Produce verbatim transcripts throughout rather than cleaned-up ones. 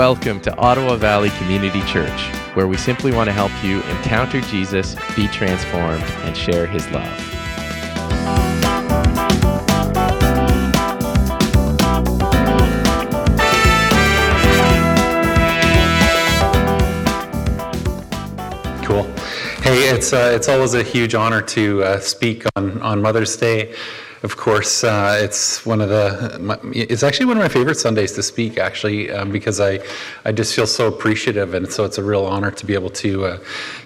Welcome to Ottawa Valley Community Church, where we simply want to help you encounter Jesus, be transformed, and share his love. Hey, it's uh, it's always a huge honor to uh, speak on, on Mother's Day. Of course, uh, it's one of the my, it's actually one of my favorite Sundays to speak, actually, um, because I, I just feel so appreciative, and so it's a real honor to be able to uh,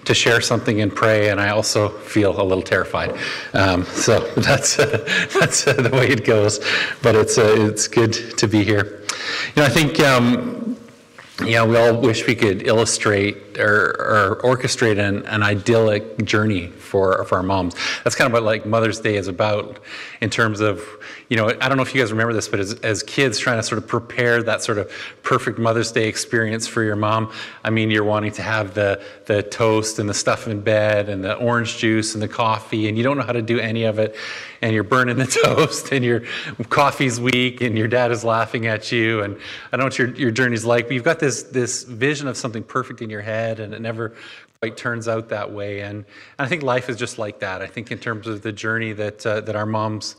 to share something and pray. And I also feel a little terrified, um, so that's uh, that's uh, the way it goes. But it's uh, it's good to be here. You know, I think. Um, Yeah, we all wish we could illustrate or, or orchestrate an, an idyllic journey for, for our moms. That's kind of what like Mother's Day is about in terms of, you know, I don't know if you guys remember this, but as, as kids trying to sort of prepare that sort of perfect Mother's Day experience for your mom, I mean, you're wanting to have the, the toast and the stuff in bed and the orange juice and the coffee, and you don't know how to do any of it. And you're burning the toast, and your coffee's weak, and your dad is laughing at you, and I don't know what your, your journey's like, but you've got this this vision of something perfect in your head, and it never quite turns out that way. And, and I think life is just like that. I think in terms of the journey that uh, that our moms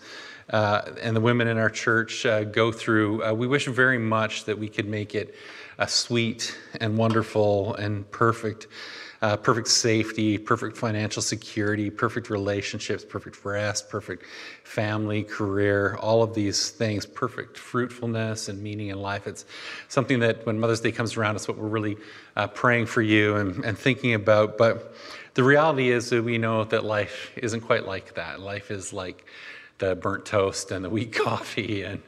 uh, and the women in our church uh, go through, uh, we wish very much that we could make it a sweet and wonderful and perfect. Uh, perfect safety, perfect financial security, perfect relationships, perfect rest, perfect family, career, all of these things, perfect fruitfulness and meaning in life. It's something that when Mother's Day comes around, it's what we're really uh, praying for you and, and thinking about. But the reality is that we know that life isn't quite like that. Life is like the burnt toast and the weak coffee, and,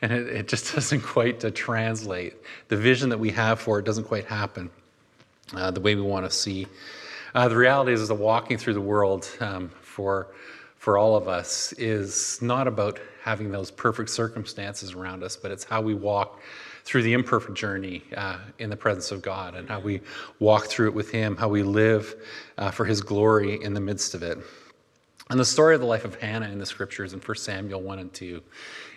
and it, it just doesn't quite uh, translate. The vision that we have for it doesn't quite happen. Uh, the way we want to see. Uh, the reality is, is that walking through the world um, for for all of us is not about having those perfect circumstances around us, but it's how we walk through the imperfect journey uh, in the presence of God, and how we walk through it with him, how we live uh, for his glory in the midst of it. And the story of the life of Hannah in the scriptures in First Samuel one and two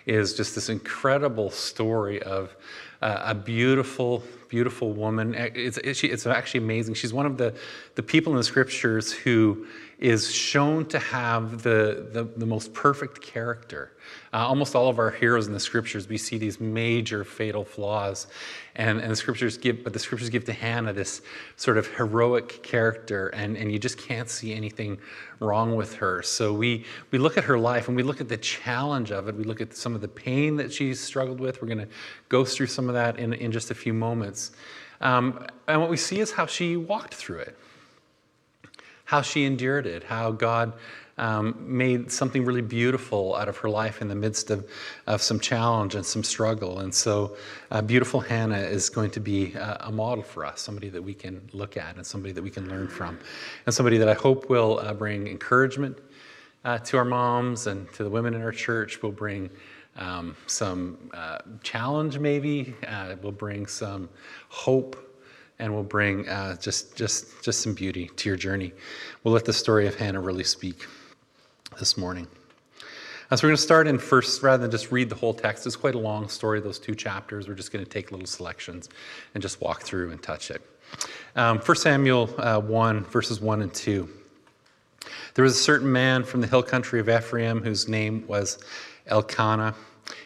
is just this incredible story of uh, a beautiful, beautiful woman. It's, it's actually amazing. She's one of the, the people in the scriptures who is shown to have the, the, the most perfect character. Uh, almost all of our heroes in the scriptures, we see these major fatal flaws, and, and the scriptures give, but the scriptures give to Hannah this sort of heroic character, and, and you just can't see anything wrong with her. So we, we look at her life, and we look at the challenge of it. We look at some of the pain that she's struggled with. We're going to go through some of that in, in just a few moments. Um, and what we see is how she walked through it, how she endured it, how God um, made something really beautiful out of her life in the midst of, of some challenge and some struggle. And so uh, beautiful Hannah is going to be a, a model for us, somebody that we can look at and somebody that we can learn from, and somebody that I hope will uh, bring encouragement uh, to our moms and to the women in our church, will bring um, some uh, challenge maybe, uh, will bring some hope, and we'll bring uh, just just just some beauty to your journey. We'll let the story of Hannah really speak this morning. Uh, so we're going to start in first, rather than just read the whole text. It's quite a long story, those two chapters. We're just going to take little selections and just walk through and touch it. Um, First Samuel uh, one, verses one and two. There was a certain man from the hill country of Ephraim whose name was Elkanah.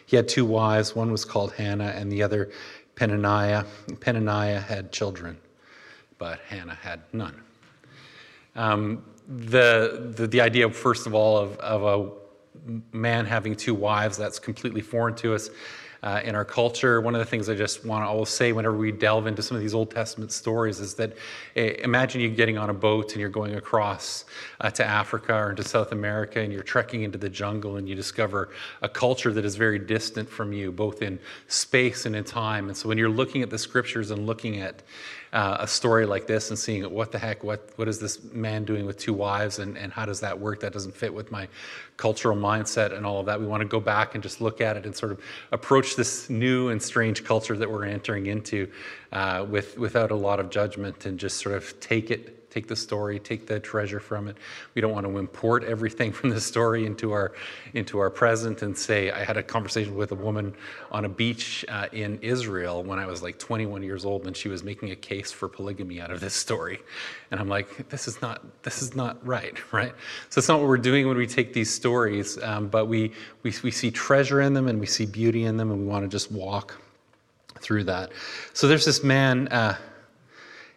He had two wives. One was called Hannah, and the other Peninnah. Peninnah had children, but Hannah had none. Um, the, the the idea, first of all, of, of a man having two wives, that's completely foreign to us uh, in our culture. One of the things I just want to always say whenever we delve into some of these Old Testament stories is that uh, imagine you getting on a boat and you're going across uh, to Africa or into South America, and you're trekking into the jungle, and you discover a culture that is very distant from you, both in space and in time. And so when you're looking at the scriptures and looking at Uh, a story like this and seeing what the heck, what what is this man doing with two wives, and, and how does that work? That doesn't fit with my cultural mindset and all of that. We want to go back and just look at it and sort of approach this new and strange culture that we're entering into uh, with without a lot of judgment, and just sort of take it Take the story, take the treasure from it. We don't want to import everything from the story into our into our present and say, I had a conversation with a woman on a beach uh, in Israel when I was like twenty-one years old, and she was making a case for polygamy out of this story. And I'm like, this is not this is not right, right? So it's not what we're doing when we take these stories, um, but we, we we see treasure in them and we see beauty in them, and we want to just walk through that. So there's this man, uh,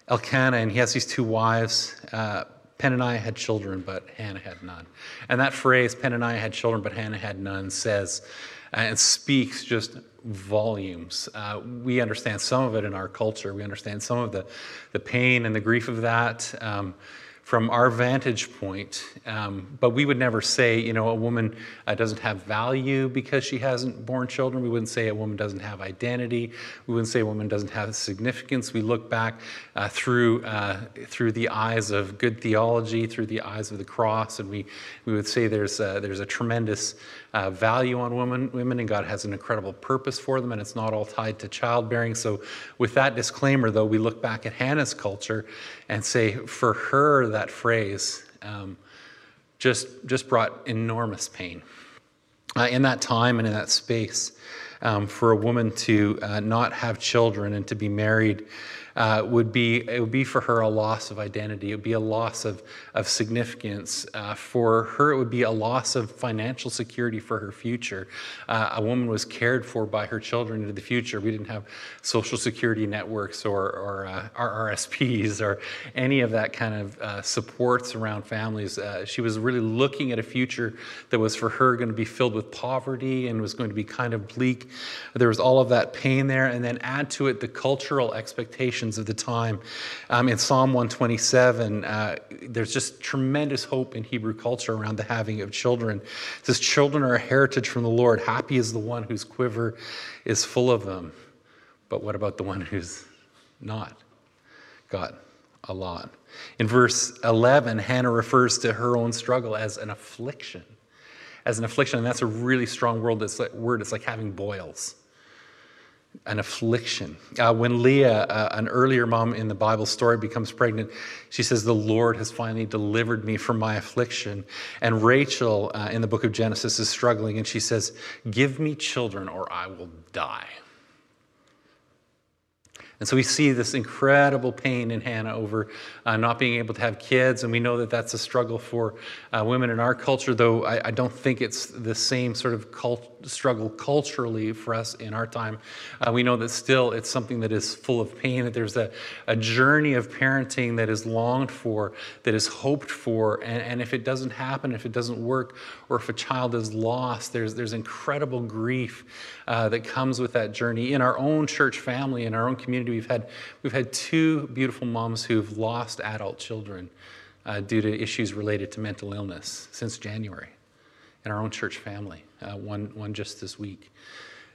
Elkanah, and he has these two wives. Uh, Peninnah had children, but Hannah had none. And that phrase, Peninnah had children, but Hannah had none, says uh, and speaks just volumes. Uh, we understand some of it in our culture. We understand some of the, the pain and the grief of that um, from our vantage point. Um, but we would never say, you know, a woman uh, doesn't have value because she hasn't born children. We wouldn't say a woman doesn't have identity. We wouldn't say a woman doesn't have significance. We look back uh, through uh, through the eyes of good theology, through the eyes of the cross, and we we would say there's a, there's a tremendous uh, value on women, women, and God has an incredible purpose for them, and it's not all tied to childbearing. So with that disclaimer, though, we look back at Hannah's culture and say, for her, that phrase um, just just brought enormous pain uh, in that time and in that space. Um, for a woman to uh, not have children and to be married uh, would be it would be for her a loss of identity. It would be a loss of of significance. Uh, for her, it would be a loss of financial security for her future. Uh, a woman was cared for by her children into the future. We didn't have social security networks or or uh, R R S Ps or any of that kind of uh, supports around families. Uh, she was really looking at a future that was for her going to be filled with poverty and was going to be kind of bleak. There was all of that pain there, and then add to it the cultural expectations of the time. Um, in Psalm one twenty-seven, uh, there's just tremendous hope in Hebrew culture around the having of children. It says, children are a heritage from the Lord. Happy is the one whose quiver is full of them. But what about the one who's not got a lot? In verse eleven, Hannah refers to her own struggle as an affliction. As an affliction, and that's a really strong word. It's like having boils. An affliction. Uh, when Leah, uh, an earlier mom in the Bible story, becomes pregnant, she says, the Lord has finally delivered me from my affliction. And Rachel, uh, in the book of Genesis, is struggling, and she says, give me children or I will die. And so we see this incredible pain in Hannah over uh, not being able to have kids, and we know that that's a struggle for uh, women in our culture, though I, I don't think it's the same sort of cult- struggle culturally for us in our time. Uh, we know that still it's something that is full of pain, that there's a, a journey of parenting that is longed for, that is hoped for, and, and if it doesn't happen, if it doesn't work, or if a child is lost, there's, there's incredible grief uh, that comes with that journey. In our own church family, in our own community, We've had we've had two beautiful moms who've lost adult children uh, due to issues related to mental illness since January in our own church family. Uh, one one just this week.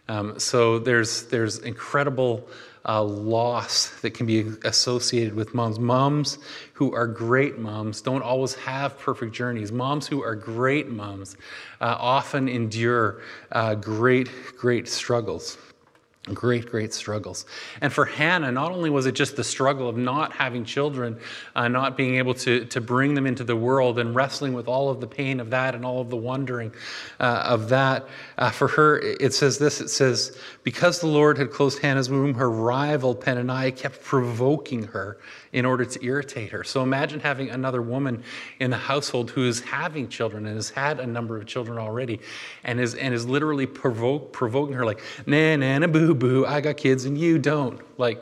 Um, so there's there's incredible uh, loss that can be associated with moms. Moms who are great moms don't always have perfect journeys. Moms who are great moms uh, often endure uh, great great struggles. Great, great struggles. And for Hannah, not only was it just the struggle of not having children, uh, not being able to, to bring them into the world and wrestling with all of the pain of that and all of the wondering uh, of that. Uh, for her, it says this, it says, because the Lord had closed Hannah's womb, her rival Peninnah kept provoking her in order to irritate her. So imagine having another woman in the household who is having children and has had a number of children already and is and is literally provoke, provoking her like, na na na boo. Boo, I got kids and you don't. Like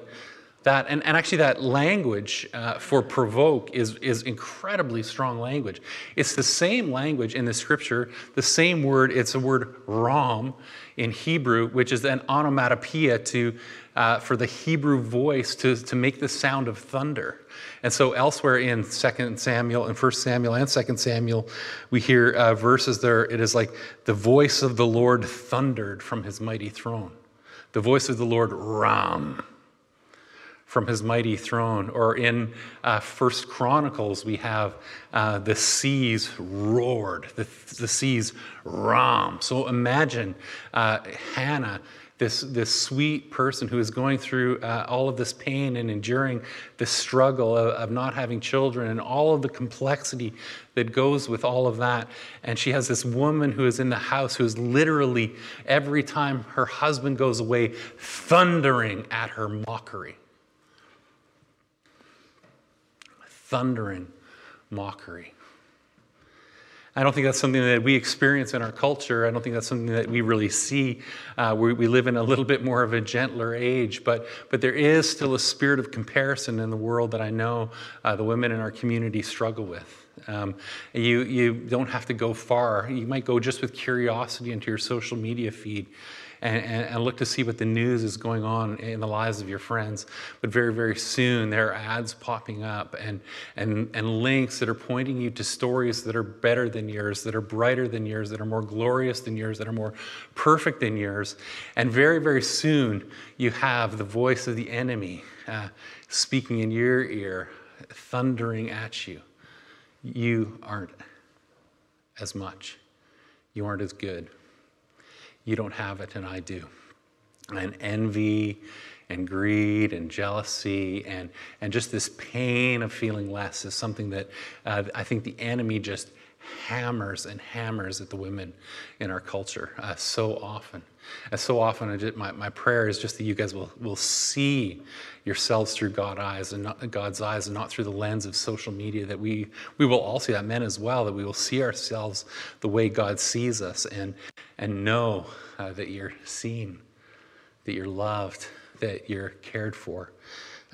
that. And, and actually that language uh, for provoke is, is incredibly strong language. It's the same language in the scripture, the same word. It's the word ram in Hebrew, which is an onomatopoeia to, uh, for the Hebrew voice to, to make the sound of thunder. And so elsewhere in Second Samuel, in First Samuel and Second Samuel, we hear uh, verses there. It is like the voice of the Lord thundered from his mighty throne. The voice of the Lord, ram, from his mighty throne. Or in uh, First Chronicles, we have uh, the seas roared, the, the seas ram. So imagine uh, Hannah this, this sweet person who is going through uh, all of this pain and enduring this struggle of, of not having children and all of the complexity that goes with all of that. And she has this woman who is in the house who is literally, every time her husband goes away, thundering at her mockery. Thundering mockery. I don't think that's something that we experience in our culture. I don't think that's something that we really see. Uh, we, we live in a little bit more of a gentler age, but, but there is still a spirit of comparison in the world that I know uh, the women in our community struggle with. Um, you, you don't have to go far. You might go just with curiosity into your social media feed and, and, and look to see what the news is going on in the lives of your friends. But very, very soon there are ads popping up and, and, and links that are pointing you to stories that are better than yours, that are brighter than yours, that are more glorious than yours, that are more perfect than yours. And very, very soon you have the voice of the enemy uh, speaking in your ear, thundering at you. You aren't as much. You aren't as good. You don't have it, and I do. And envy and greed and jealousy and, and just this pain of feeling less is something that uh, I think the enemy just hammers and hammers at the women in our culture uh, so often. And so often, I just, my, my prayer is just that you guys will, will see yourselves through God's eyes and not, God's eyes and not through the lens of social media, that we, we will all see that, men as well, that we will see ourselves the way God sees us and, and know uh, that you're seen, that you're loved, that you're cared for,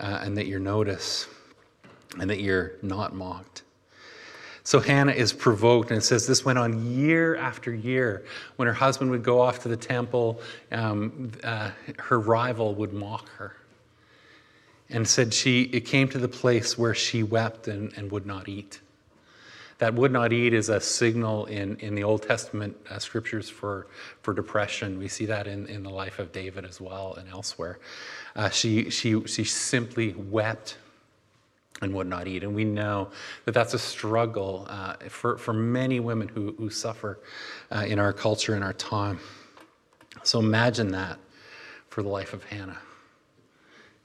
uh, and that you're noticed, and that you're not mocked. So Hannah is provoked, and it says this went on year after year. When her husband would go off to the temple, um, uh, her rival would mock her. And said she, it came to the place where she wept and, and would not eat. That would not eat is a signal in, in the Old Testament uh, scriptures for, for depression. We see that in, in the life of David as well and elsewhere. Uh, she, she, she simply wept and would not eat. And we know that that's a struggle uh, for, for many women who, who suffer uh, in our culture, in our time. So imagine that for the life of Hannah.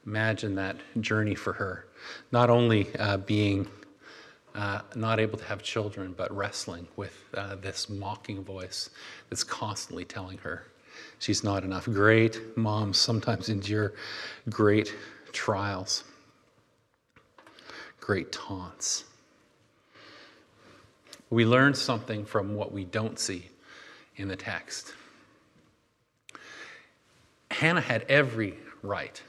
Imagine that journey for her. Not only uh, being uh, not able to have children, but wrestling with uh, this mocking voice that's constantly telling her she's not enough. Great moms sometimes endure great trials. Great taunts. We learn something from what we don't see in the text. Hannah had every right,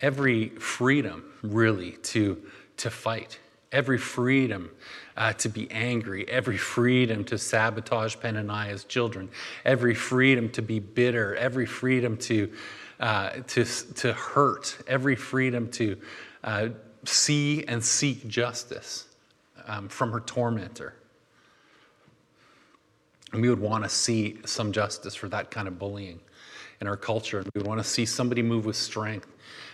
every freedom, really, to, to fight, every freedom uh, to be angry, every freedom to sabotage Peninnah's children, every freedom to be bitter, every freedom to, uh, to, to hurt, every freedom to uh, see and seek justice um, from her tormentor. And we would want to see some justice for that kind of bullying in our culture. We would want to see somebody move with strength.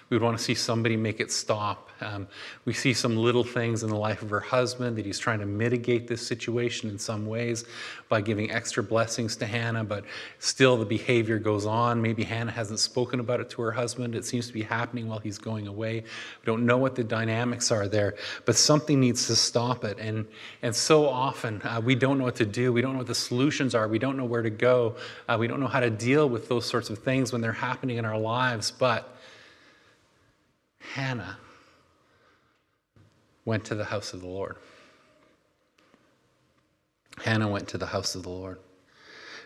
We would want to see somebody make it stop. Um, we see some little things in the life of her husband that he's trying to mitigate this situation in some ways by giving extra blessings to Hannah, but still the behavior goes on. Maybe Hannah hasn't spoken about it to her husband. It seems to be happening while he's going away. We don't know what the dynamics are there, but something needs to stop it. And, and so often uh, we don't know what to do. We don't know what the solutions are. We don't know where to go. Uh, we don't know how to deal with those sorts of things when they're happening in our lives, but Hannah went to the house of the Lord. Hannah went to the house of the Lord.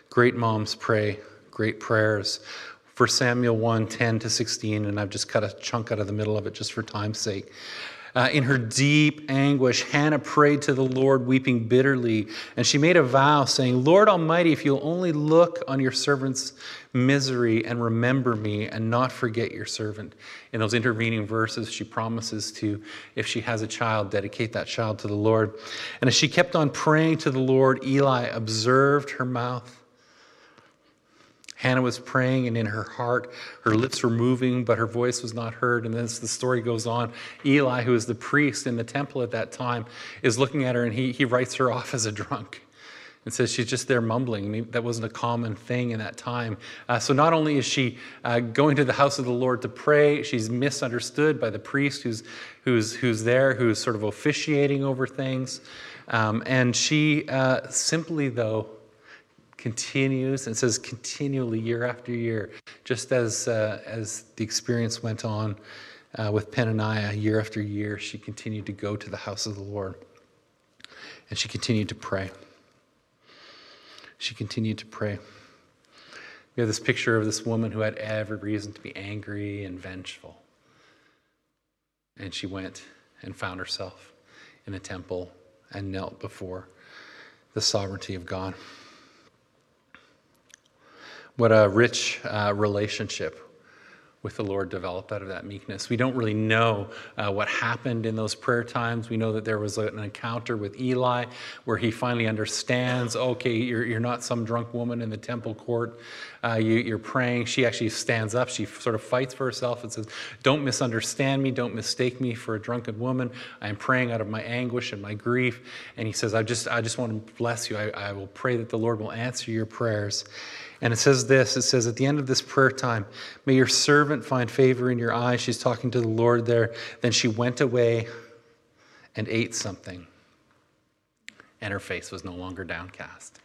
Great moms pray great prayers. First Samuel one, ten to sixteen, and I've just cut a chunk out of the middle of it just for time's sake. Uh, in her deep anguish, Hannah prayed to the Lord, weeping bitterly, and she made a vow, saying, Lord Almighty, if you'll only look on your servant's misery and remember me and not forget your servant. In those intervening verses, she promises to, if she has a child, dedicate that child to the Lord. And as she kept on praying to the Lord, Eli observed her mouth. Hannah was praying, and in her heart, her lips were moving, but her voice was not heard. And then as the story goes on, Eli, who is the priest in the temple at that time, is looking at her, and he, he writes her off as a drunk. It says she's just there mumbling. I mean, that wasn't a common thing in that time. Uh, so not only is she uh, going to the house of the Lord to pray, she's misunderstood by the priest who's who's who's there, who's sort of officiating over things. Um, and she uh, simply, though, continues and says continually year after year, just as uh, as the experience went on uh, with Peninnah year after year, she continued to go to the house of the Lord. And she continued to pray. She continued to pray. We have this picture of this woman who had every reason to be angry and vengeful. And she went and found herself in a temple and knelt before the sovereignty of God. What a rich uh, relationship with the Lord developed out of that meekness. We don't really know uh, what happened in those prayer times. We know that there was an encounter with Eli where he finally understands, okay, you're, you're not some drunk woman in the temple court. Uh, you, you're praying. She actually stands up. She sort of fights for herself and says, don't misunderstand me. Don't mistake me for a drunken woman. I am praying out of my anguish and my grief. And he says, I just, I just want to bless you. I, I will pray that the Lord will answer your prayers. And it says this, it says, at the end of this prayer time, may your servant find favor in your eyes. She's talking to the Lord there. Then she went away and ate something. And her face was no longer downcast.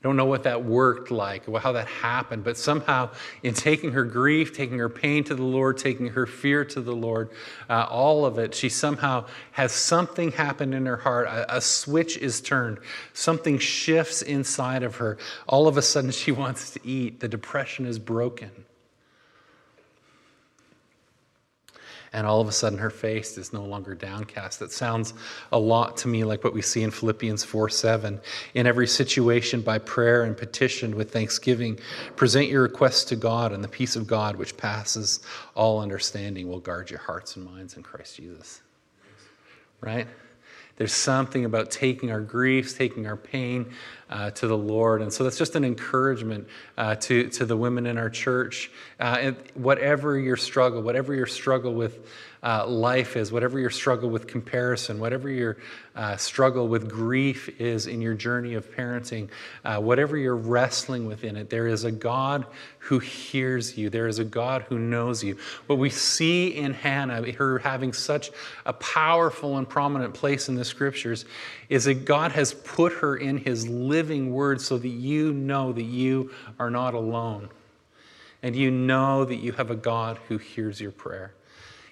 I don't know what that worked like, how that happened. But somehow, in taking her grief, taking her pain to the Lord, taking her fear to the Lord, uh, all of it, she somehow has something happen in her heart. A, a switch is turned. Something shifts inside of her. All of a sudden, she wants to eat. The depression is broken. And all of a sudden, her face is no longer downcast. That sounds a lot to me like what we see in Philippians four seven. In every situation, by prayer and petition with thanksgiving, present your requests to God, and the peace of God, which passes all understanding, will guard your hearts and minds in Christ Jesus. Right? There's something about taking our griefs, taking our pain uh, to the Lord. And so that's just an encouragement uh, to, to the women in our church. Uh, and whatever your struggle, whatever your struggle with uh, life is, whatever your struggle with comparison, whatever your uh, struggle with grief is in your journey of parenting, uh, whatever you're wrestling with in it, there is a God who hears you. There is a God who knows you. What we see in Hannah, her having such a powerful and prominent place in the Scriptures, is that God has put her in His living Word so that you know that you are not alone. And you know that you have a God who hears your prayer.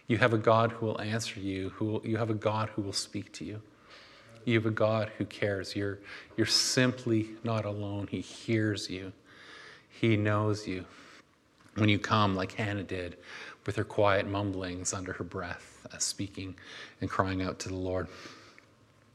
You have a God who will answer you. Who will, you have a God who will speak to you. You have a God who cares. You're, you're simply not alone. He hears you. He knows you when you come like Hannah did with her quiet mumblings under her breath, uh, speaking and crying out to the Lord.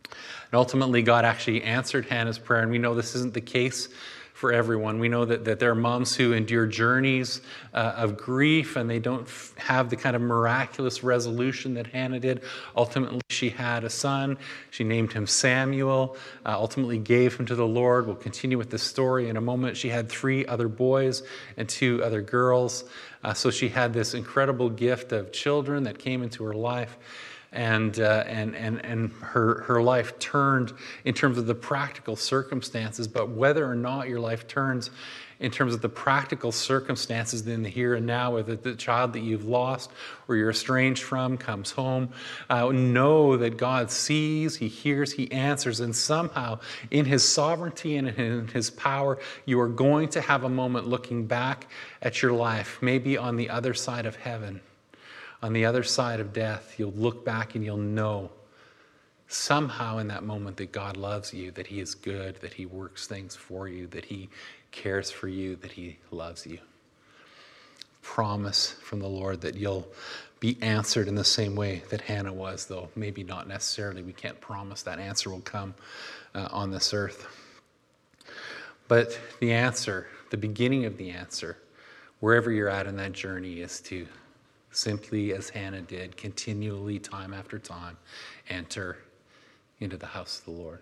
And ultimately, God actually answered Hannah's prayer, and we know this isn't the case for everyone. We know that, that there are moms who endure journeys uh, of grief, and they don't f- have the kind of miraculous resolution that Hannah did. Ultimately, she had a son. She named him Samuel, uh, ultimately gave him to the Lord. We'll continue with this story in a moment. She had three other boys and two other girls. Uh, so she had this incredible gift of children that came into her life. And, uh, and and and her her life turned in terms of the practical circumstances. But whether or not your life turns in terms of the practical circumstances in the here and now, whether the child that you've lost or you're estranged from comes home, uh, know that God sees, He hears, He answers, and somehow in His sovereignty and in His power, you are going to have a moment looking back at your life, maybe on the other side of heaven. On the other side of death, you'll look back and you'll know somehow in that moment that God loves you, that He is good, that He works things for you, that He cares for you, that He loves you. Promise from the Lord that you'll be answered in the same way that Hannah was, though maybe not necessarily. We can't promise that answer will come uh, on this earth. But the answer, the beginning of the answer, wherever you're at in that journey, is to simply, as Hannah did, continually, time after time, enter into the house of the Lord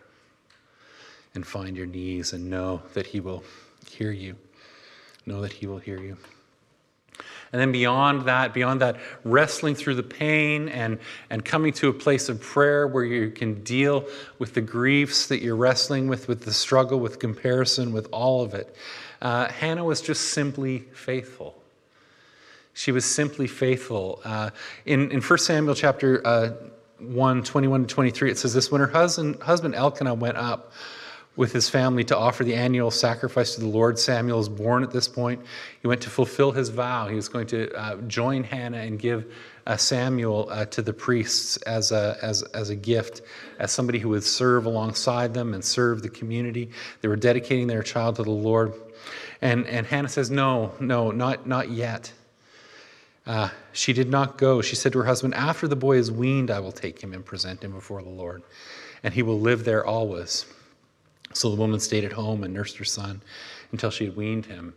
and find your knees and know that He will hear you. Know that He will hear you. And then beyond that, beyond that, wrestling through the pain and, and coming to a place of prayer where you can deal with the griefs that you're wrestling with, with the struggle, with comparison, with all of it. Uh, Hannah was just simply faithful. She was simply faithful. Uh, in, in First Samuel chapter uh, one, twenty-one to twenty-three, it says this: when her husband, husband Elkanah went up with his family to offer the annual sacrifice to the Lord, Samuel is born at this point. He went to fulfill his vow. He was going to uh, join Hannah and give uh, Samuel uh, to the priests as a, as, as a gift, as somebody who would serve alongside them and serve the community. They were dedicating their child to the Lord. And, and Hannah says, no, no, not, not yet. Uh, she did not go. She said to her husband, after the boy is weaned, I will take him and present him before the Lord, and he will live there always. So the woman stayed at home and nursed her son until she had weaned him.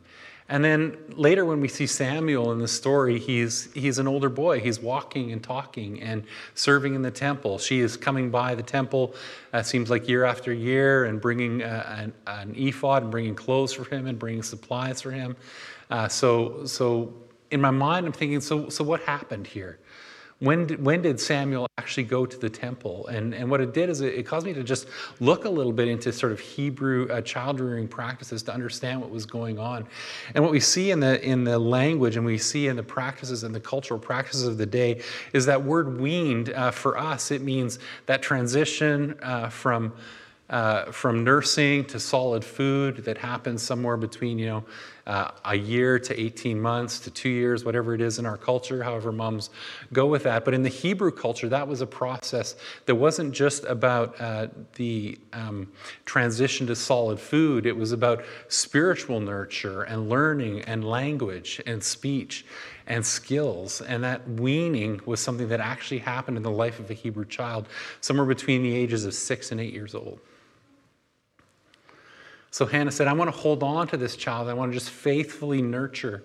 And then later when we see Samuel in the story, he's, he's an older boy. He's walking and talking and serving in the temple. She is coming by the temple, it uh, seems like year after year, and bringing uh, an, an ephod and bringing clothes for him and bringing supplies for him. Uh, so so in my mind, I'm thinking, so, so what happened here? When did, when did Samuel actually go to the temple? And, and what it did is it, it caused me to just look a little bit into sort of Hebrew uh, child-rearing practices to understand what was going on. And what we see in the, in the language and we see in the practices and the cultural practices of the day is that word weaned, uh, for us, it means that transition uh, from, uh, from nursing to solid food that happens somewhere between, you know, Uh, a year to eighteen months to two years, whatever it is in our culture, however moms go with that. But in the Hebrew culture, that was a process that wasn't just about uh, the um, transition to solid food. It was about spiritual nurture and learning and language and speech and skills. And that weaning was something that actually happened in the life of a Hebrew child, somewhere between the ages of six and eight years old. So Hannah said, I want to hold on to this child. I want to just faithfully nurture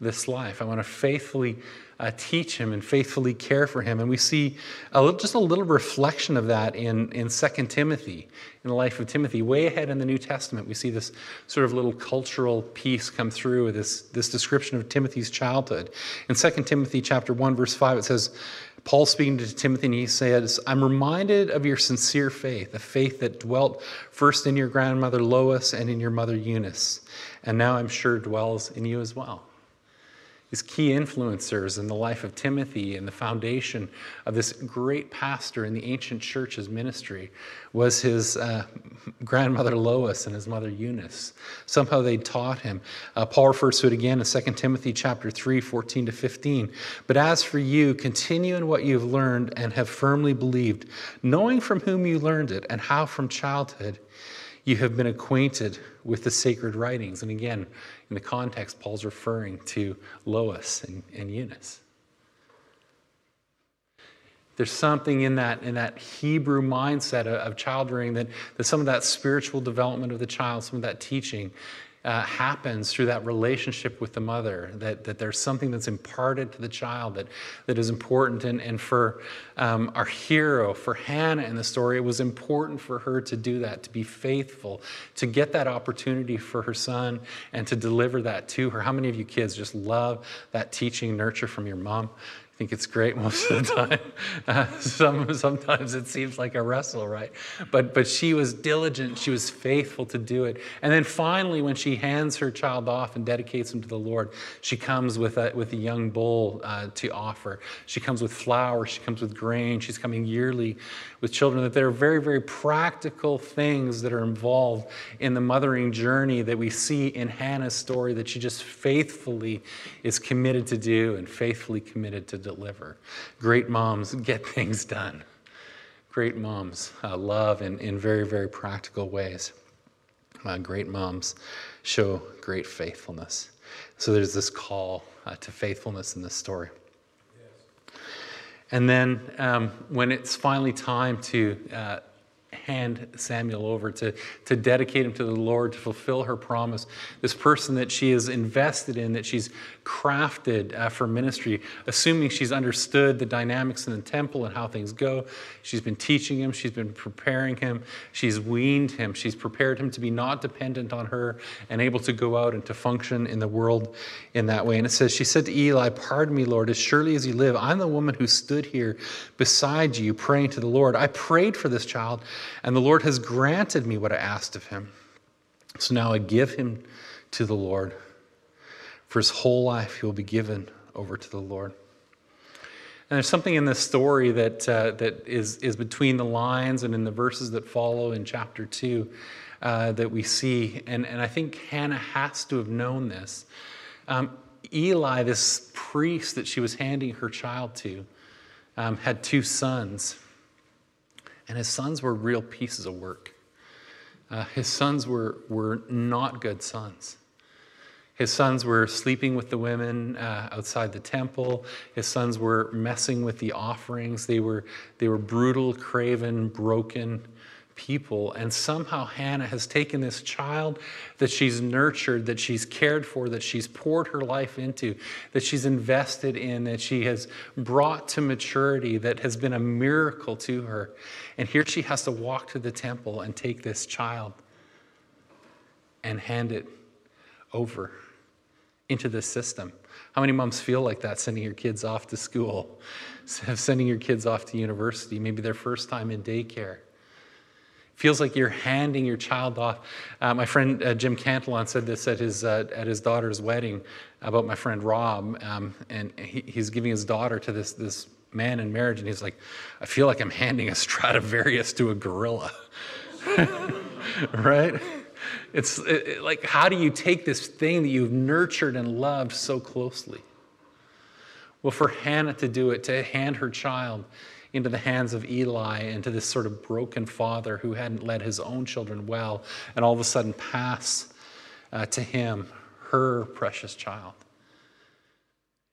this life. I want to faithfully uh, teach him and faithfully care for him. And we see a little, just a little reflection of that in, in Second Timothy, in the life of Timothy. Way ahead in the New Testament, we see this sort of little cultural piece come through, this, this description of Timothy's childhood. In Second Timothy chapter one, verse five, it says, Paul speaking to Timothy, and he says, I'm reminded of your sincere faith, a faith that dwelt first in your grandmother Lois and in your mother Eunice, and now I'm sure dwells in you as well. These key influencers in the life of Timothy and the foundation of this great pastor in the ancient church's ministry was his uh, grandmother Lois and his mother Eunice. Somehow they taught him. Uh, Paul refers to it again in Second Timothy chapter three, fourteen to fifteen. But as for you, continue in what you have learned and have firmly believed, knowing from whom you learned it and how from childhood you have been acquainted with the sacred writings. And again, in the context, Paul's referring to Lois and, and Eunice. There's something in that, in that Hebrew mindset of, of child rearing that, that some of that spiritual development of the child, some of that teaching uh, happens through that relationship with the mother, that, that there's something that's imparted to the child that, that is important. And, and for um, our hero, for Hannah in the story, it was important for her to do that, to be faithful, to get that opportunity for her son and to deliver that to her. How many of you kids just love that teaching nurture from your mom? I think it's great most of the time. Uh, some, sometimes it seems like a wrestle, right? But, but she was diligent. She was faithful to do it. And then finally, when she hands her child off and dedicates him to the Lord, she comes with a, with a young bull uh, to offer. She comes with flour. She comes with grain. She's coming yearly with children. That there are very, very practical things that are involved in the mothering journey that we see in Hannah's story that she just faithfully is committed to do and faithfully committed to do. Deliver. Great moms get things done. Great moms uh, love in, in very, very practical ways. Uh, great moms show great faithfulness. So there's this call uh, to faithfulness in this story. Yes. And then um, when it's finally time to uh, hand Samuel over, to, to dedicate him to the Lord, to fulfill her promise. This person that she is invested in, that she's crafted uh, for ministry, assuming she's understood the dynamics in the temple and how things go. She's been teaching him. She's been preparing him. She's weaned him. She's prepared him to be not dependent on her and able to go out and to function in the world in that way. And it says, she said to Eli, "Pardon me, Lord, as surely as you live, I'm the woman who stood here beside you praying to the Lord. I prayed for this child, and the Lord has granted me what I asked of him. So now I give him to the Lord. For his whole life, he will be given over to the Lord." And there's something in this story that uh, that is, is between the lines and in the verses that follow in chapter two uh, that we see. And, and I think Hannah has to have known this. Um, Eli, this priest that she was handing her child to, um, had two sons. And his sons were real pieces of work. Uh, his sons were, were not good sons. His sons were sleeping with the women uh, outside the temple. His sons were messing with the offerings. They were, they were brutal, craven, broken people. And somehow Hannah has taken this child that she's nurtured, that she's cared for, that she's poured her life into, that she's invested in, that she has brought to maturity, that has been a miracle to her. And here she has to walk to the temple and take this child and hand it over into the system. How many moms feel like that, sending your kids off to school, sending your kids off to university, maybe their first time in daycare? Feels like you're handing your child off. Uh, my friend uh, Jim Cantillon said this at his uh, at his daughter's wedding about my friend Rob, um, and he, he's giving his daughter to this this man in marriage, and he's like, "I feel like I'm handing a Stradivarius to a gorilla," right? It's it, it, like, how do you take this thing that you've nurtured and loved so closely? Well, for Hannah to do it, to hand her child into the hands of Eli and to this sort of broken father who hadn't led his own children well, and all of a sudden pass uh, to him her precious child.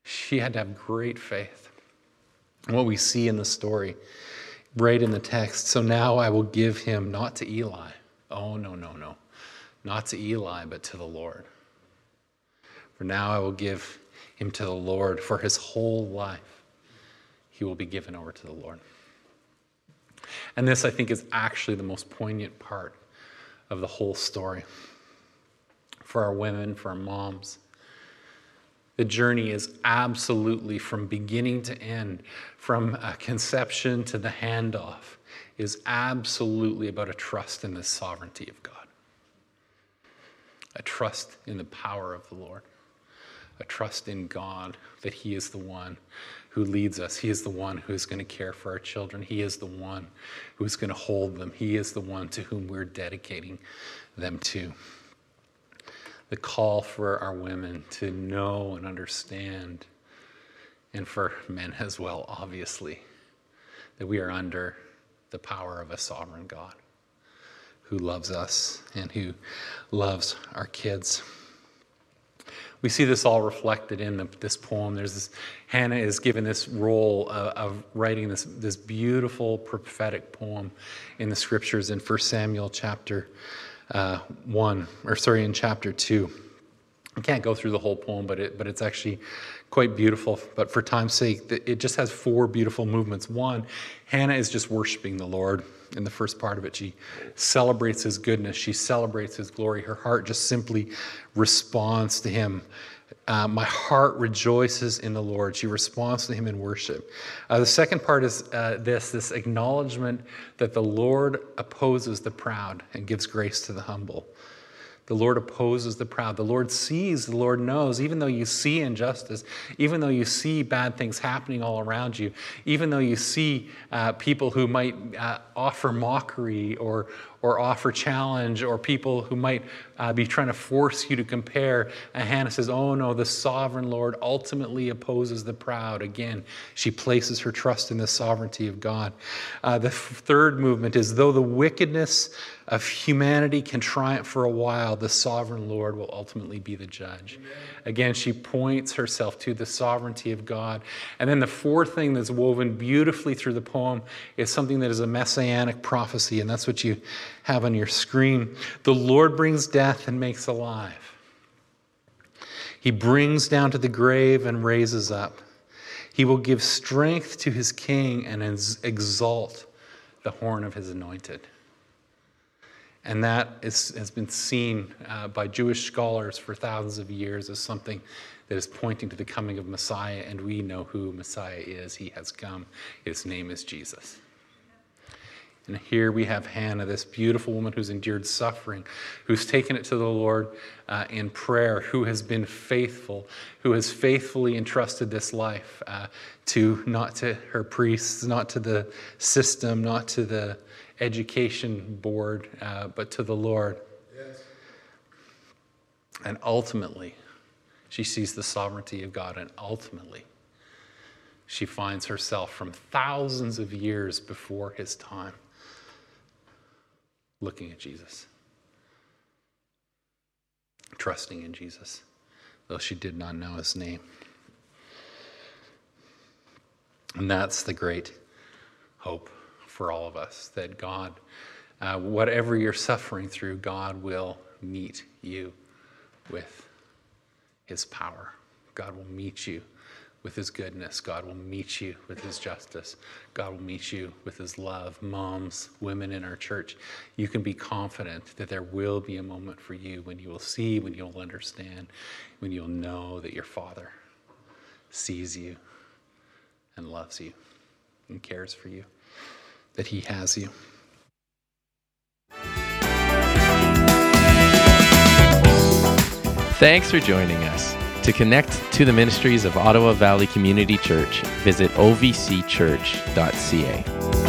She had to have great faith. And what we see in the story, right in the text, "So now I will give him," not to Eli. Oh, no, no, no. Not to Eli, but to the Lord. "For now I will give him to the Lord, for his whole life. He will be given over to the Lord." And this, I think, is actually the most poignant part of the whole story. For our women, for our moms, the journey is absolutely from beginning to end, from conception to the handoff, is absolutely about a trust in the sovereignty of God, a trust in the power of the Lord, a trust in God that He is the one who leads us. He is the one who is going to care for our children. He is the one who is going to hold them. He is the one to whom we're dedicating them to. The call for our women to know and understand, and for men as well, obviously, that we are under the power of a sovereign God who loves us and who loves our kids. We see this all reflected in the, this poem. There's this, Hannah is given this role of, of writing this, this beautiful prophetic poem in the scriptures in First Samuel chapter uh, one, or sorry, in chapter two. I can't go through the whole poem, but it, but it's actually quite beautiful. But for time's sake, it just has four beautiful movements. One, Hannah is just worshiping the Lord. In the first part of it, she celebrates his goodness. She celebrates his glory. Her heart just simply responds to him. Uh, my heart rejoices in the Lord. She responds to him in worship. Uh, the second part is uh, this, this acknowledgement that the Lord opposes the proud and gives grace to the humble. The Lord opposes the proud. The Lord sees, the Lord knows, even though you see injustice, even though you see bad things happening all around you, even though you see uh, people who might uh, offer mockery or or offer challenge or people who might uh, be trying to force you to compare. And Hannah says, oh no, the sovereign Lord ultimately opposes the proud. Again, she places her trust in the sovereignty of God. Uh, the f- third movement is, though the wickedness of humanity can triumph for a while, the sovereign Lord will ultimately be the judge. Amen. Again, she points herself to the sovereignty of God. And then the fourth thing that's woven beautifully through the poem is something that is a messianic prophecy, and that's what you have on your screen. The Lord brings death and makes alive. He brings down to the grave and raises up. He will give strength to his king and exalt the horn of his anointed. And that is, has been seen uh, by Jewish scholars for thousands of years as something that is pointing to the coming of Messiah, and we know who Messiah is. He has come. His name is Jesus. And here we have Hannah, this beautiful woman who's endured suffering, who's taken it to the Lord uh, in prayer, who has been faithful, who has faithfully entrusted this life uh, to not to her priests, not to the system, not to the education board, uh, but to the Lord. Yes. And ultimately, she sees the sovereignty of God, and ultimately, she finds herself from thousands of years before his time looking at Jesus, trusting in Jesus, though she did not know his name. And that's the great hope for all of us, that God, uh, whatever you're suffering through, God will meet you with his power. God will meet you with his goodness. God will meet you with his justice. God will meet you with his love. Moms, women in our church, you can be confident that there will be a moment for you when you will see, when you'll understand, when you'll know that your Father sees you and loves you and cares for you, that he has you. Thanks for joining us. To connect to the ministries of Ottawa Valley Community Church, visit o v c church dot c a.